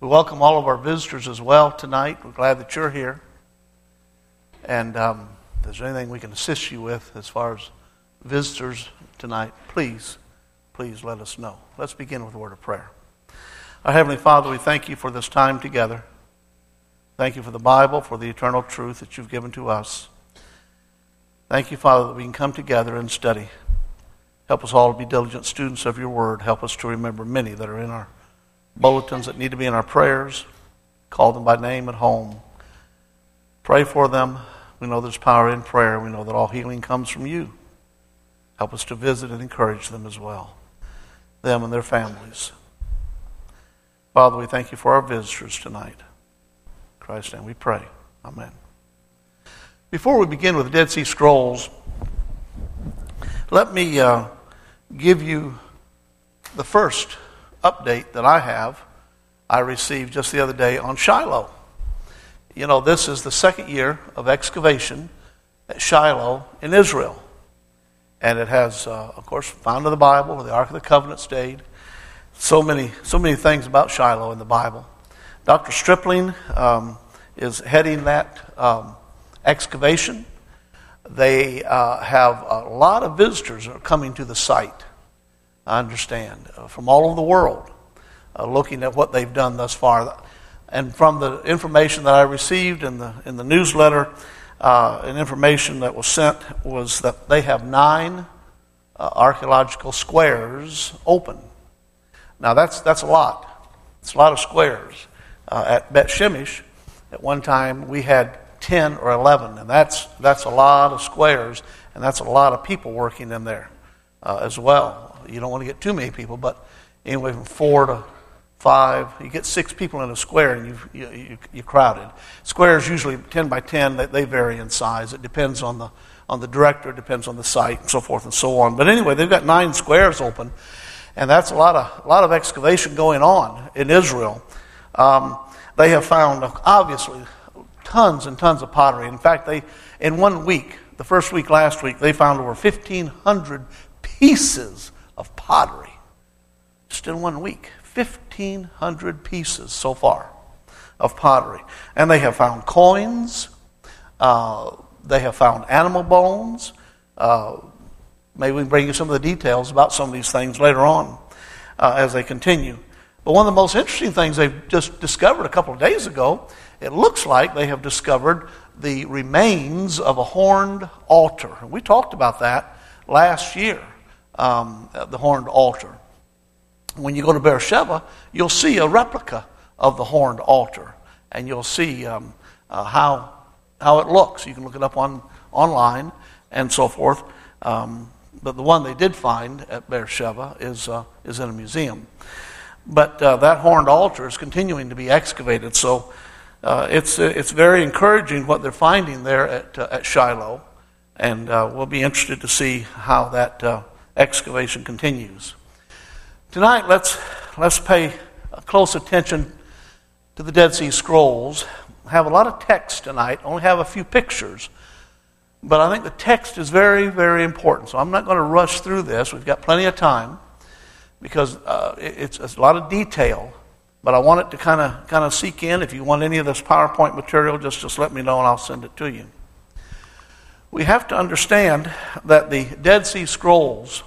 We welcome all of our visitors as well tonight. We're glad that you're here. And if there's anything we can assist you with as far as visitors tonight, please let us know. Let's begin with a word of prayer. Our Heavenly Father, we thank you for this time together. Thank you for the Bible, for the eternal truth that you've given to us. Thank you, Father, that we can come together and study. Help us all to be diligent students of your word. Help us to remember many that are in our bulletins that need to be in our prayers. Call them by name at home. Pray for them. We know there's power in prayer. We know that all healing comes from you. Help us to visit and encourage them as well, them and their families. Father, we thank you for our visitors tonight. In Christ's name we pray. Amen. Before we begin with the Dead Sea Scrolls, let me give you the first update that I received just the other day on Shiloh. You know, this is the second year of excavation at Shiloh in Israel. And it has, of course, found in the Bible where the Ark of the Covenant stayed. So many things about Shiloh in the Bible. Dr. Stripling is heading that excavation. They have a lot of visitors that are coming to the site, I understand, from all over the world, looking at what they've done thus far. And from the information that I received in the newsletter, and information that was sent, was that they have 9 archaeological squares open. Now that's a lot. It's a lot of squares. At Bet Shemesh, at one time we had 10 or 11, and that's a lot of squares, and that's a lot of people working in there as well. You don't want to get too many people, but anyway, from 4 to 5, you get 6 people in a square, and you're crowded. Squares usually 10 by 10. They vary in size. It depends on the director, depends on the site, and so forth and so on. But anyway, they've got 9 squares open, and that's a lot of excavation going on in Israel. They have found obviously tons and tons of pottery. In fact, in 1 week, the first week last week, they found over 1,500 pieces of pottery just in 1 week. 1,500 pieces so far of pottery. And they have found coins. They have found animal bones. Maybe we can bring you some of the details about some of these things later on as they continue. But one of the most interesting things they've just discovered a couple of days ago, it looks like they have discovered the remains of a horned altar. We talked about that last year, the horned altar. When you go to Be'er Sheva, you'll see a replica of the horned altar, and you'll see how it looks. You can look it up online and so forth. But the one they did find at Be'er Sheva is in a museum. But that horned altar is continuing to be excavated, so it's very encouraging what they're finding there at Shiloh, and we'll be interested to see how that excavation continues. Tonight, let's pay close attention to the Dead Sea Scrolls. Have a lot of text tonight, only have a few pictures. But I think the text is very, very important. So I'm not going to rush through this. We've got plenty of time because it's a lot of detail. But I want it to kind of seek in. If you want any of this PowerPoint material, just let me know and I'll send it to you. We have to understand that the Dead Sea Scrolls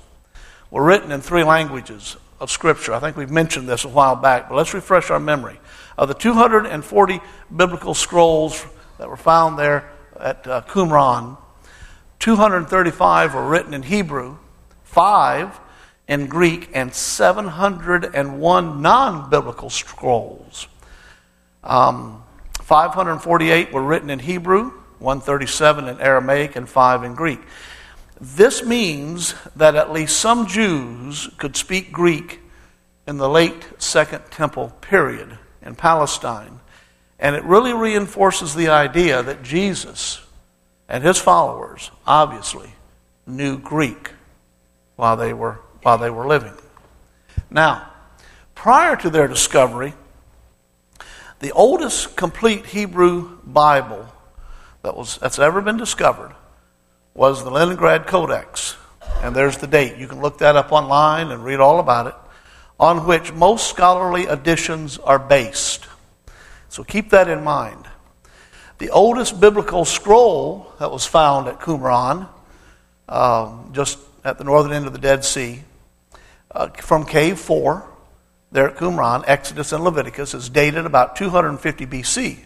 were written in 3 languages of Scripture. I think we've mentioned this a while back, but let's refresh our memory. Of the 240 biblical scrolls that were found there at Qumran, 235 were written in Hebrew, 5 in Greek, and 701 non-biblical scrolls. 548 were written in Hebrew, 137 in Aramaic, and 5 in Greek. This means that at least some Jews could speak Greek in the late Second Temple period in Palestine. And it really reinforces the idea that Jesus and his followers obviously knew Greek while they were living. Now, prior to their discovery, the oldest complete Hebrew Bible that's ever been discovered was the Leningrad Codex, and there's the date. You can look that up online and read all about it. on which most scholarly editions are based. So keep that in mind. The oldest biblical scroll that was found at Qumran, just at the northern end of the Dead Sea, from Cave 4, there at Qumran, Exodus and Leviticus, is dated about 250 BC.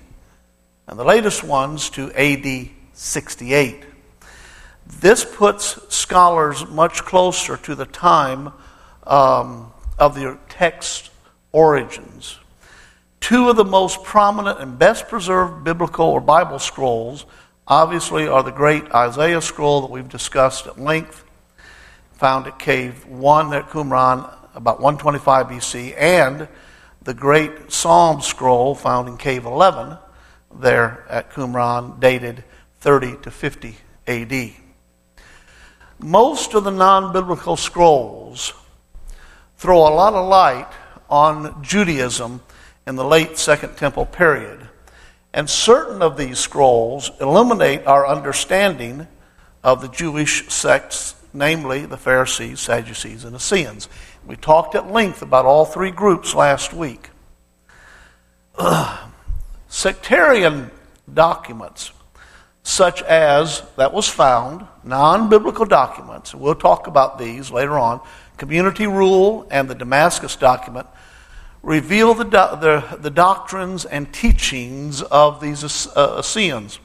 And the latest one's to AD 68. This puts scholars much closer to the time of the text's origins. Two of the most prominent and best preserved biblical or Bible scrolls, obviously, are the Great Isaiah Scroll that we've discussed at length, found at Cave 1 at Qumran, about 125 BC, and the Great Psalm Scroll found in Cave 11 there at Qumran, dated 30 to 50 AD. Most of the non-biblical scrolls throw a lot of light on Judaism in the late Second Temple period, and certain of these scrolls illuminate our understanding of the Jewish sects, namely the Pharisees, Sadducees, and Essenes. We talked at length about all three groups last week. Sectarian documents, such as that was found, non-biblical documents, we'll talk about these later on, community rule and the Damascus Document, reveal the doctrines and teachings of these Essenes.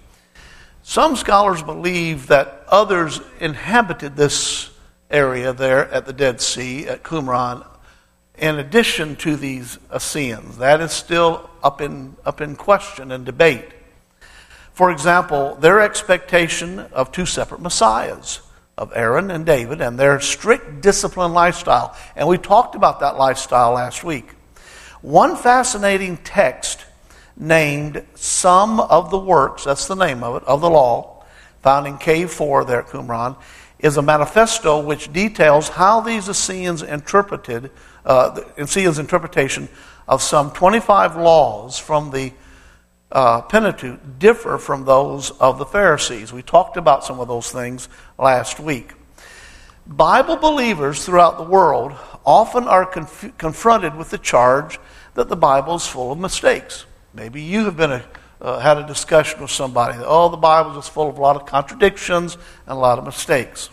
Some scholars believe that others inhabited this area there at the Dead Sea, at Qumran, in addition to these Essenes. That is still up in question and debate. For example, their expectation of two separate messiahs, of Aaron and David, and their strict discipline lifestyle. And we talked about that lifestyle last week. One fascinating text named Some of the Works, that's the name of it, of the Law, found in Cave 4 there at Qumran, is a manifesto which details how these Essenes interpreted, Essenes' interpretation of some 25 laws from the Pentateuch differ from those of the Pharisees. We talked about some of those things last week. Bible believers throughout the world often are confronted with the charge that the Bible is full of mistakes. Maybe you have had a discussion with somebody that, the Bible is full of a lot of contradictions and a lot of mistakes.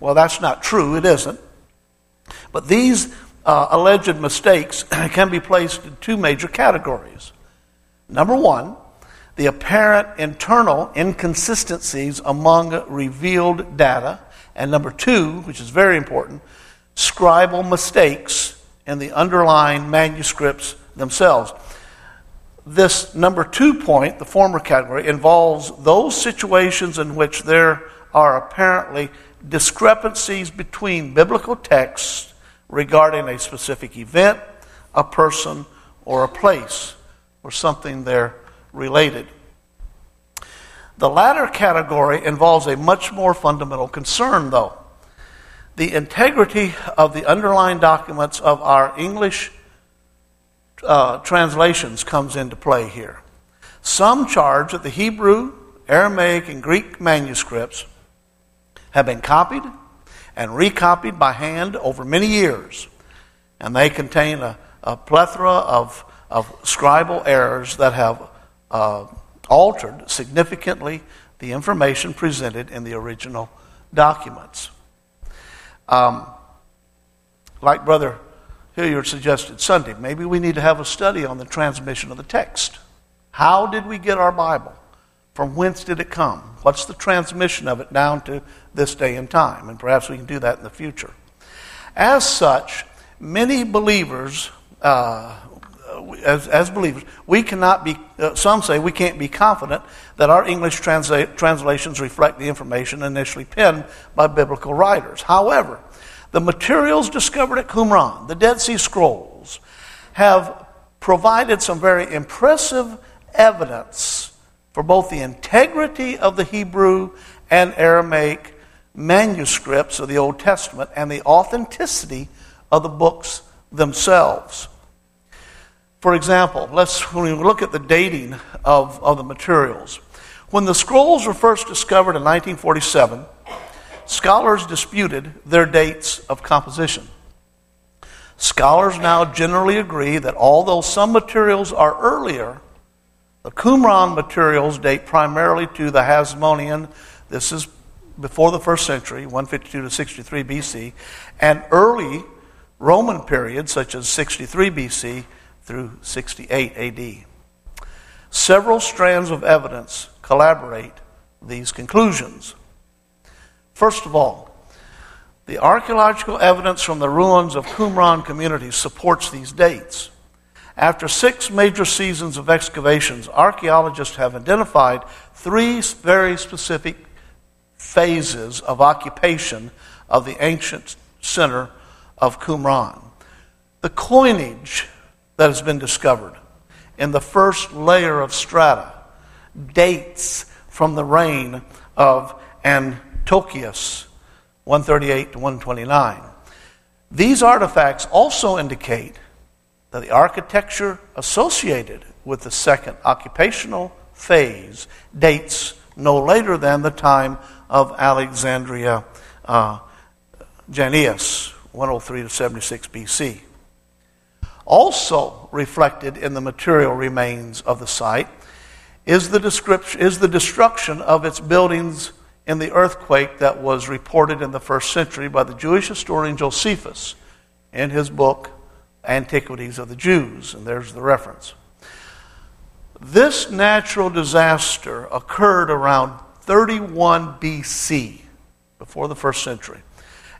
Well, that's not true. It isn't. But these alleged mistakes can be placed in two major categories. Number one, the apparent internal inconsistencies among revealed data. And number two, which is very important, scribal mistakes in the underlying manuscripts themselves. This number 2 point, the former category, involves those situations in which there are apparently discrepancies between biblical texts regarding a specific event, a person, or a place, or something there related. The latter category involves a much more fundamental concern, though. The integrity of the underlying documents of our English translations comes into play here. Some charge that the Hebrew, Aramaic, and Greek manuscripts have been copied and recopied by hand over many years, and they contain a plethora of scribal errors that have altered significantly the information presented in the original documents. Like Brother Hilliard suggested Sunday, maybe we need to have a study on the transmission of the text. How did we get our Bible? From whence did it come? What's the transmission of it down to this day and time? And perhaps we can do that in the future. As such, many believers, as believers, we cannot be, some say we can't be confident that our English translations reflect the information initially penned by biblical writers. However, the materials discovered at Qumran, the Dead Sea Scrolls, have provided some very impressive evidence for both the integrity of the Hebrew and Aramaic manuscripts of the Old Testament and the authenticity of the books themselves. For example, when we look at the dating of the materials. When the scrolls were first discovered in 1947, scholars disputed their dates of composition. Scholars now generally agree that although some materials are earlier, the Qumran materials date primarily to the Hasmonean, this is before the 1st century, 152 to 63 BC, and early Roman periods such as 63 BC through 68 AD. Several strands of evidence collaborate these conclusions. First of all, the archaeological evidence from the ruins of Qumran communities supports these dates. After 6 major seasons of excavations, archaeologists have identified 3 very specific phases of occupation of the ancient center of Qumran. The coinage that has been discovered in the first layer of strata dates from the reign of Antiochus, 138 to 129. These artifacts also indicate that the architecture associated with the second occupational phase dates no later than the time of Alexandria Janius, 103 to 76 BC. Also reflected in the material remains of the site is the destruction of its buildings in the earthquake that was reported in the 1st century by the Jewish historian Josephus in his book, Antiquities of the Jews, and there's the reference. This natural disaster occurred around 31 BC, before the 1st century,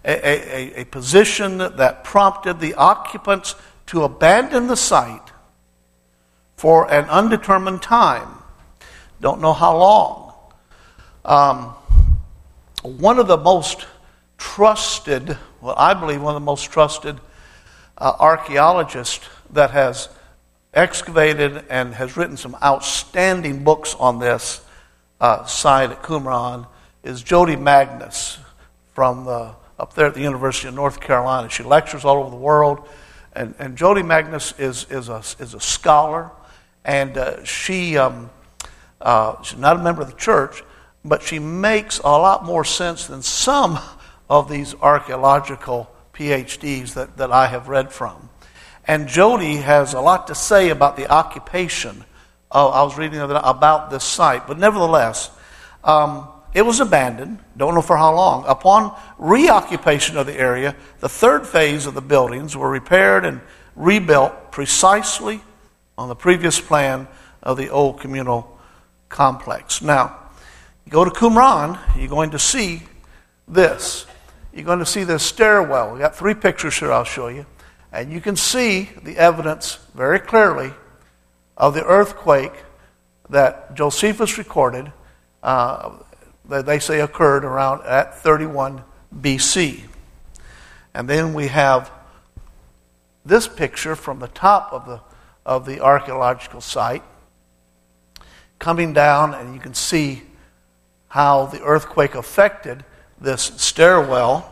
a position that prompted the occupants to abandon the site for an undetermined time. Don't know how long. One of the most trusted, well, I believe one of the most trusted archaeologist that has excavated and has written some outstanding books on this site at Qumran is Jodi Magness from up there at the University of North Carolina. She lectures all over the world, and Jodi Magness is a scholar, and she's not a member of the church, but she makes a lot more sense than some of these archaeological PhDs that I have read from. And Jodi has a lot to say about the occupation of, I was reading about this site, but nevertheless, it was abandoned, don't know for how long. Upon reoccupation of the area, the third phase of the buildings were repaired and rebuilt precisely on the previous plan of the old communal complex. Now, you go to Qumran, you're going to see this. You're going to see this stairwell. We got 3 pictures here I'll show you. And you can see the evidence very clearly of the earthquake that Josephus recorded, that they say occurred around at 31 BC. And then we have this picture from the top of the archaeological site coming down, and you can see how the earthquake affected this stairwell,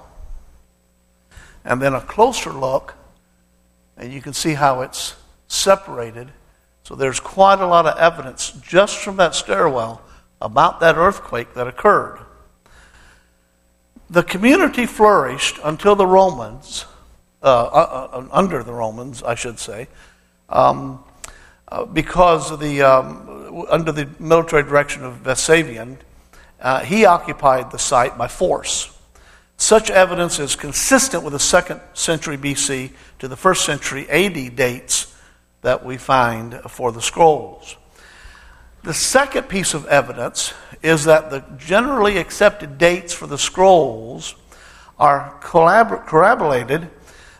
and then a closer look, and you can see how it's separated. So there's quite a lot of evidence just from that stairwell about that earthquake that occurred. The community flourished until the Romans, under the Romans, I should say, because of the under the military direction of Vespasian. He occupied the site by force. Such evidence is consistent with the 2nd century BC to the 1st century AD dates that we find for the scrolls. The second piece of evidence is that the generally accepted dates for the scrolls are corroborated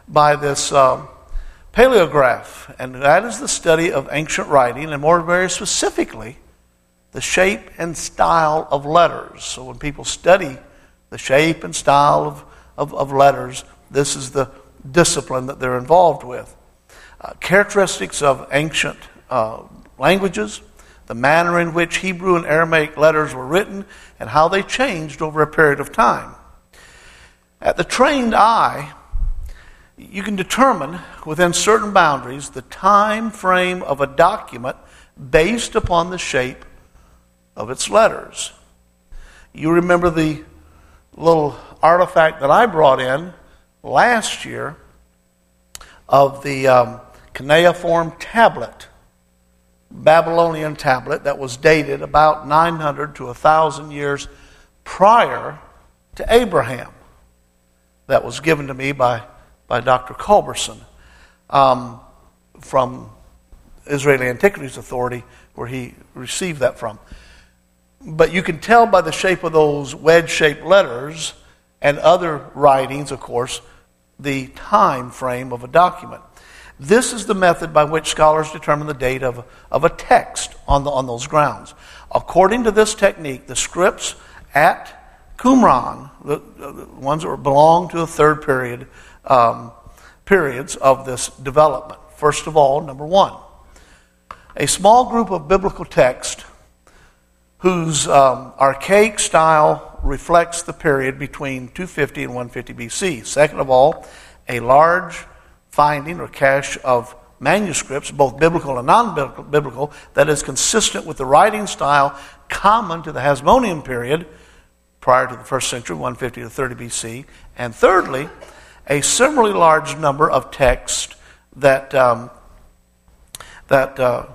by this paleograph, and that is the study of ancient writing, and more very specifically, the shape and style of letters. So when people study the shape and style of letters, this is the discipline that they're involved with. Characteristics of ancient languages, the manner in which Hebrew and Aramaic letters were written, and how they changed over a period of time. At the trained eye, you can determine within certain boundaries the time frame of a document based upon the shape of its letters. You remember the little artifact that I brought in last year of the cuneiform tablet, Babylonian tablet that was dated about 900 to 1,000 years prior to Abraham, that was given to me by Dr. Culberson from Israeli Antiquities Authority, where he received that from. But you can tell by the shape of those wedge-shaped letters and other writings, of course, the time frame of a document. This is the method by which scholars determine the date of a text on those grounds. According to this technique, the scripts at Qumran, the ones that belong to the third period, periods of this development. First of all, number one, a small group of biblical texts whose archaic style reflects the period between 250 and 150 BC. Second of all, a large finding or cache of manuscripts, both biblical and non-biblical, that is consistent with the writing style common to the Hasmonean period prior to the first century, 150 to 30 BC. And thirdly, a similarly large number of texts that that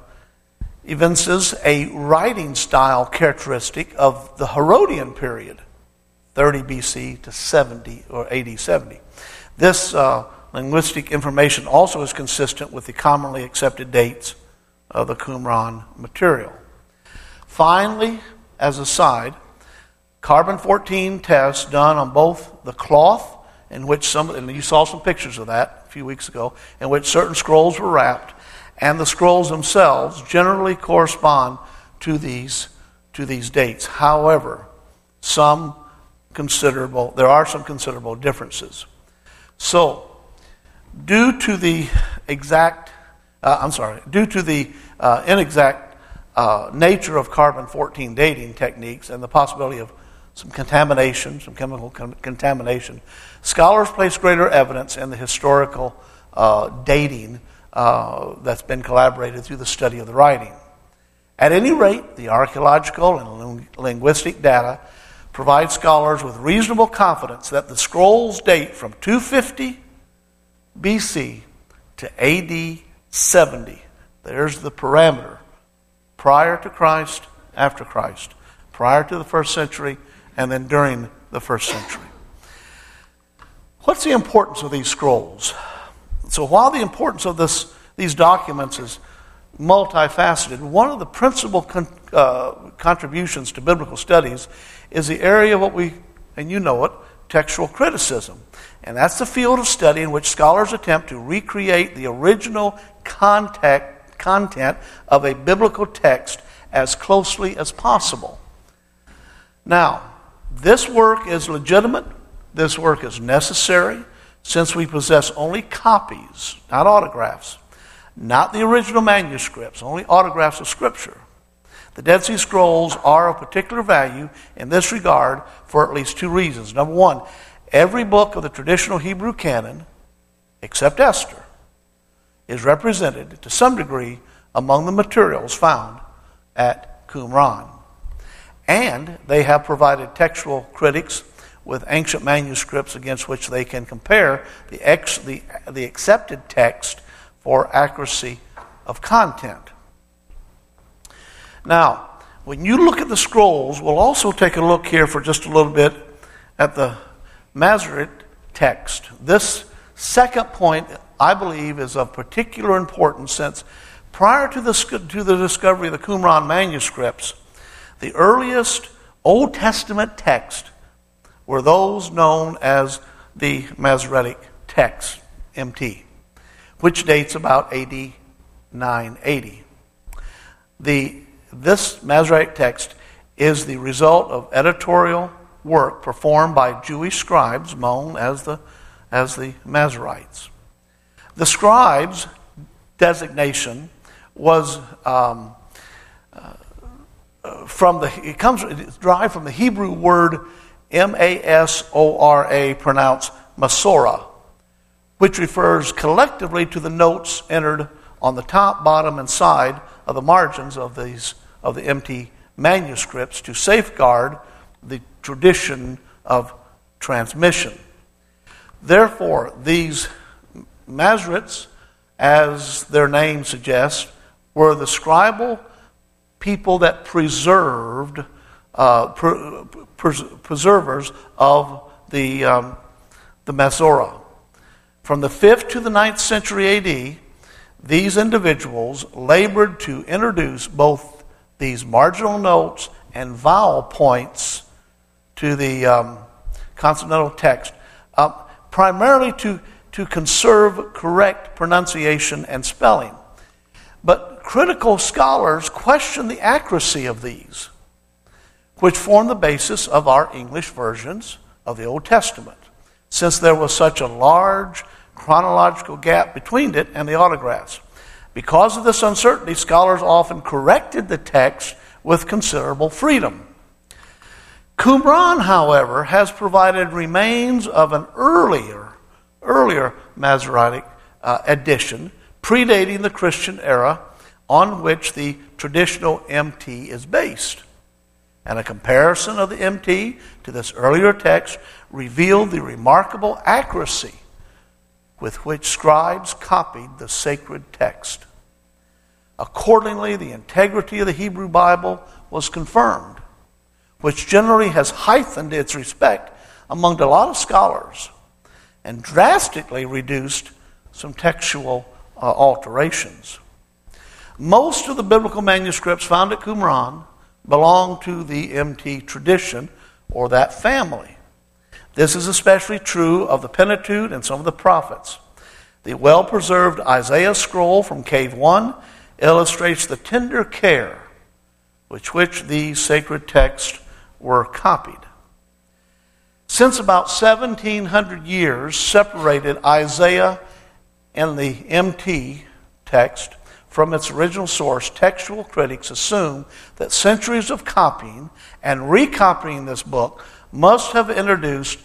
evinces a writing style characteristic of the Herodian period, 30 BC to 70 or AD 70. This linguistic information also is consistent with the commonly accepted dates of the Qumran material. Finally, as a side, carbon-14 tests done on both the cloth in which some, and you saw some pictures of that a few weeks ago, in which certain scrolls were wrapped, and the scrolls themselves generally correspond to these dates. However, there are some considerable differences. So, due to the inexact nature of carbon-14 dating techniques and the possibility of some contamination, some chemical contamination, scholars place greater evidence in the historical dating that's been collaborated through the study of the writing. At any rate, the archaeological and linguistic data provide scholars with reasonable confidence that the scrolls date from 250 BC to AD 70. There's the parameter. Prior to Christ, after Christ. Prior to the first century, and then during the first century. What's the importance of these scrolls? So while the importance of these documents is multifaceted, one of the principal contributions to biblical studies is the area of what we, and you know it, textual criticism. And that's the field of study in which scholars attempt to recreate the original content of a biblical text as closely as possible. Now, this work is legitimate, this work is necessary, since we possess only copies, not autographs, not the original manuscripts, only autographs of Scripture. The Dead Sea Scrolls are of particular value in this regard for at least two reasons. Number one, every book of the traditional Hebrew canon, except Esther, is represented to some degree among the materials found at Qumran. And they have provided textual critics with ancient manuscripts against which they can compare the accepted text for accuracy of content. Now, when you look at the scrolls, we'll also take a look here for just a little bit at the Masoretic text. This second point, I believe, is of particular importance since prior to the discovery of the Qumran manuscripts, the earliest Old Testament text were those known as the Masoretic Text, MT, which dates about AD 980. This Masoretic Text is the result of editorial work performed by Jewish scribes known as the Masoretes. The scribes' designation was derived from the Hebrew word Masora, pronounced Masorah, which refers collectively to the notes entered on the top, bottom, and side of the margins of the MT manuscripts to safeguard the tradition of transmission. Therefore, these Masoretes, as their name suggests, were the scribal people that preserved, preservers of the Masorah. From the 5th to the 9th century A.D., these individuals labored to introduce both these marginal notes and vowel points to the consonantal text, primarily to conserve correct pronunciation and spelling. But critical scholars question the accuracy of these, which form the basis of our English versions of the Old Testament, since there was such a large chronological gap between it and the autographs. Because of this uncertainty, scholars often corrected the text with considerable freedom. Qumran, however, has provided remains of an earlier Masoretic edition, predating the Christian era, on which the traditional MT is based. And a comparison of the MT to this earlier text revealed the remarkable accuracy with which scribes copied the sacred text. Accordingly, the integrity of the Hebrew Bible was confirmed, which generally has heightened its respect among a lot of scholars and drastically reduced some textual alterations. Most of the biblical manuscripts found at Qumran belong to the MT tradition or that family. This is especially true of the Pentateuch and some of the prophets. The well-preserved Isaiah scroll from Cave 1 illustrates the tender care with which these sacred texts were copied. Since about 1,700 years separated Isaiah and the MT text from its original source, textual critics assume that centuries of copying and recopying this book must have introduced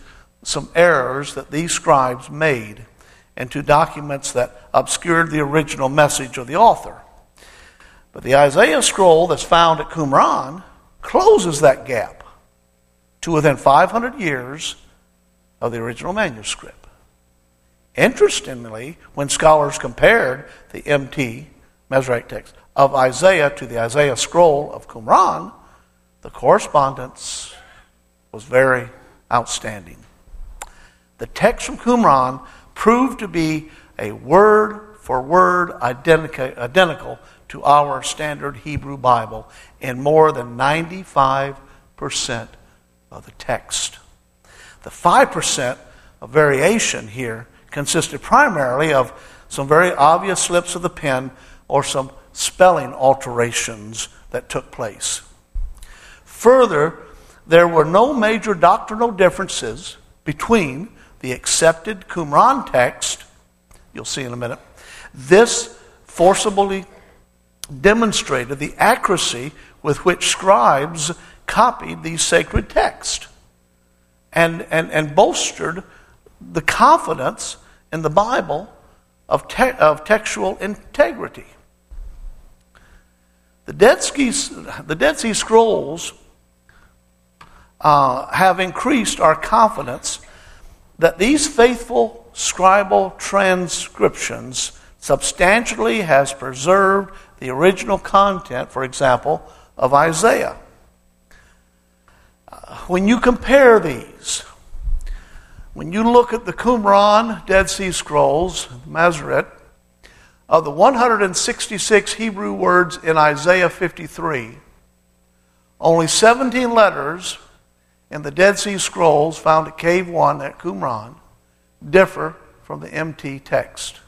some errors that these scribes made into documents that obscured the original message of the author. But the Isaiah scroll that's found at Qumran closes that gap to within 500 years of the original manuscript. Interestingly, when scholars compared the MT, Masoretic text, of Isaiah to the Isaiah scroll of Qumran, the correspondence was very outstanding. The text from Qumran proved to be a word-for-word identical to our standard Hebrew Bible in more than 95% of the text. The 5% of variation here consisted primarily of some very obvious slips of the pen or some spelling alterations that took place. Further, there were no major doctrinal differences between the accepted Qumran text, you'll see in a minute. This forcibly demonstrated the accuracy with which scribes copied these sacred texts and bolstered the confidence in the Bible of textual integrity. The Dead Sea Scrolls have increased our confidence that these faithful scribal transcriptions substantially has preserved the original content, for example, of Isaiah. When you compare these, when you look at the Qumran Dead Sea Scrolls, Masoret, of the 166 Hebrew words in Isaiah 53, only 17 letters in the Dead Sea Scrolls found at Cave 1 at Qumran differ from the MT text.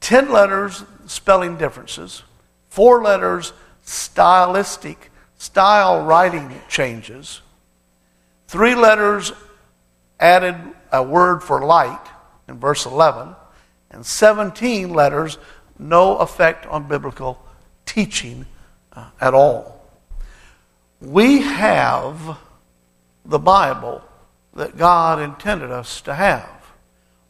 10 letters, spelling differences. 4 letters, style writing changes. 3 letters added a word for light in verse 11. And 17 letters, no effect on biblical teaching at all. We have the Bible that God intended us to have.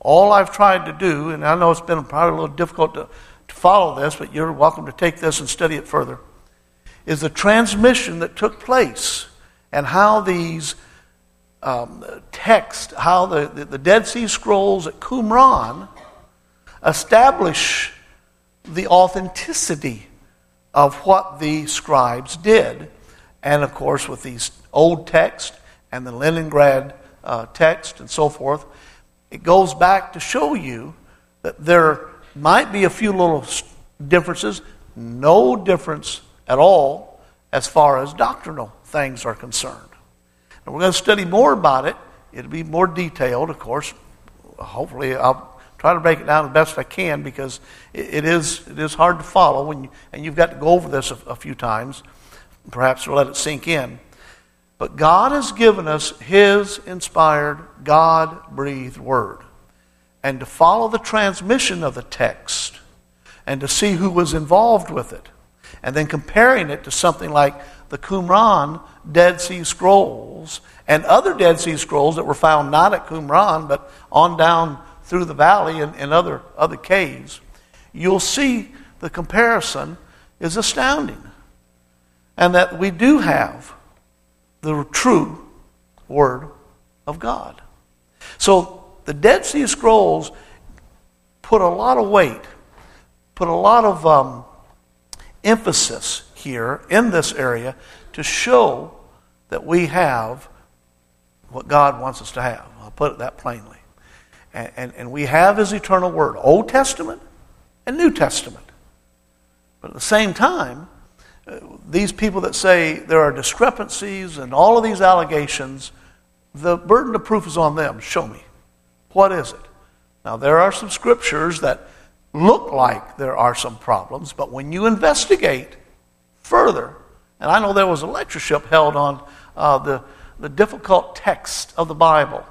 All I've tried to do, and I know it's been probably a little difficult to follow this, but you're welcome to take this and study it further, is the transmission that took place and how these texts, how the Dead Sea Scrolls at Qumran establish the authenticity of what the scribes did. And, of course, with these old texts and the Leningrad text and so forth, it goes back to show you that there might be a few little differences, no difference at all as far as doctrinal things are concerned. And we're going to study more about it. It'll be more detailed, of course. Hopefully, I'll try to break it down the best I can, because it is hard to follow, and you've got to go over this a few times. Perhaps we'll let it sink in. But God has given us His inspired, God-breathed Word. And to follow the transmission of the text and to see who was involved with it, and then comparing it to something like the Qumran Dead Sea Scrolls and other Dead Sea Scrolls that were found not at Qumran but on down through the valley and other caves, you'll see the comparison is astounding. And that we do have the true Word of God. So the Dead Sea Scrolls put a lot of weight, put a lot of emphasis here in this area to show that we have what God wants us to have. I'll put it that plainly. And we have His eternal Word, Old Testament and New Testament. But at the same time, these people that say there are discrepancies and all of these allegations, the burden of proof is on them. Show me. What is it? Now, there are some scriptures that look like there are some problems, but when you investigate further, and I know there was a lectureship held on the difficult text of the Bible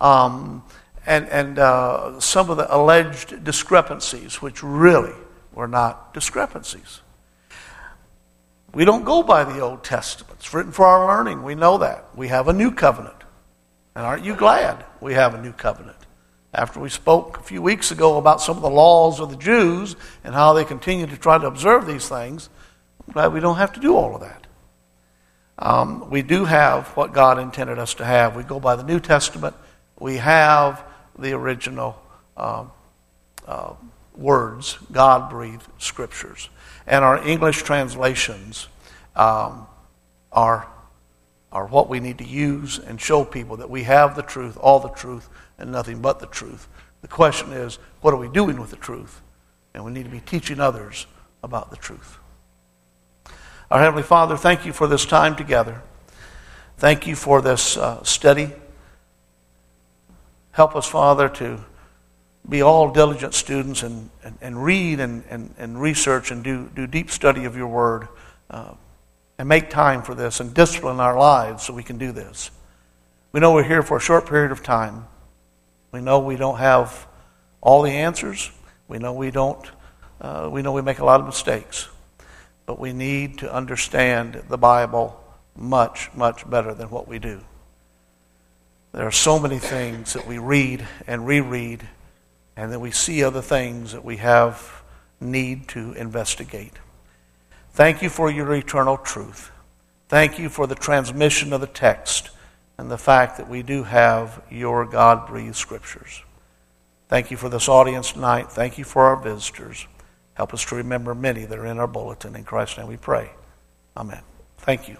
and some of the alleged discrepancies, which really were not discrepancies. We don't go by the Old Testament. It's written for our learning. We know that. We have a new covenant. And aren't you glad we have a new covenant? After we spoke a few weeks ago about some of the laws of the Jews and how they continue to try to observe these things, I'm glad we don't have to do all of that. We do have what God intended us to have. We go by the New Testament. We have the original words, God-breathed scriptures. And our English translations are what we need to use and show people that we have the truth, all the truth, and nothing but the truth. The question is, what are we doing with the truth? And we need to be teaching others about the truth. Our Heavenly Father, thank you for this time together. Thank you for this study. Help us, Father, to be all diligent students and read and research and do deep study of your word and make time for this and discipline our lives so we can do this. We know we're here for a short period of time. We know we don't have all the answers. We know we don't. We know we make a lot of mistakes. But we need to understand the Bible much, much better than what we do. There are so many things that we read and reread, and then we see other things that we have need to investigate. Thank you for your eternal truth. Thank you for the transmission of the text and the fact that we do have your God-breathed scriptures. Thank you for this audience tonight. Thank you for our visitors. Help us to remember many that are in our bulletin. In Christ's name we pray. Amen. Thank you.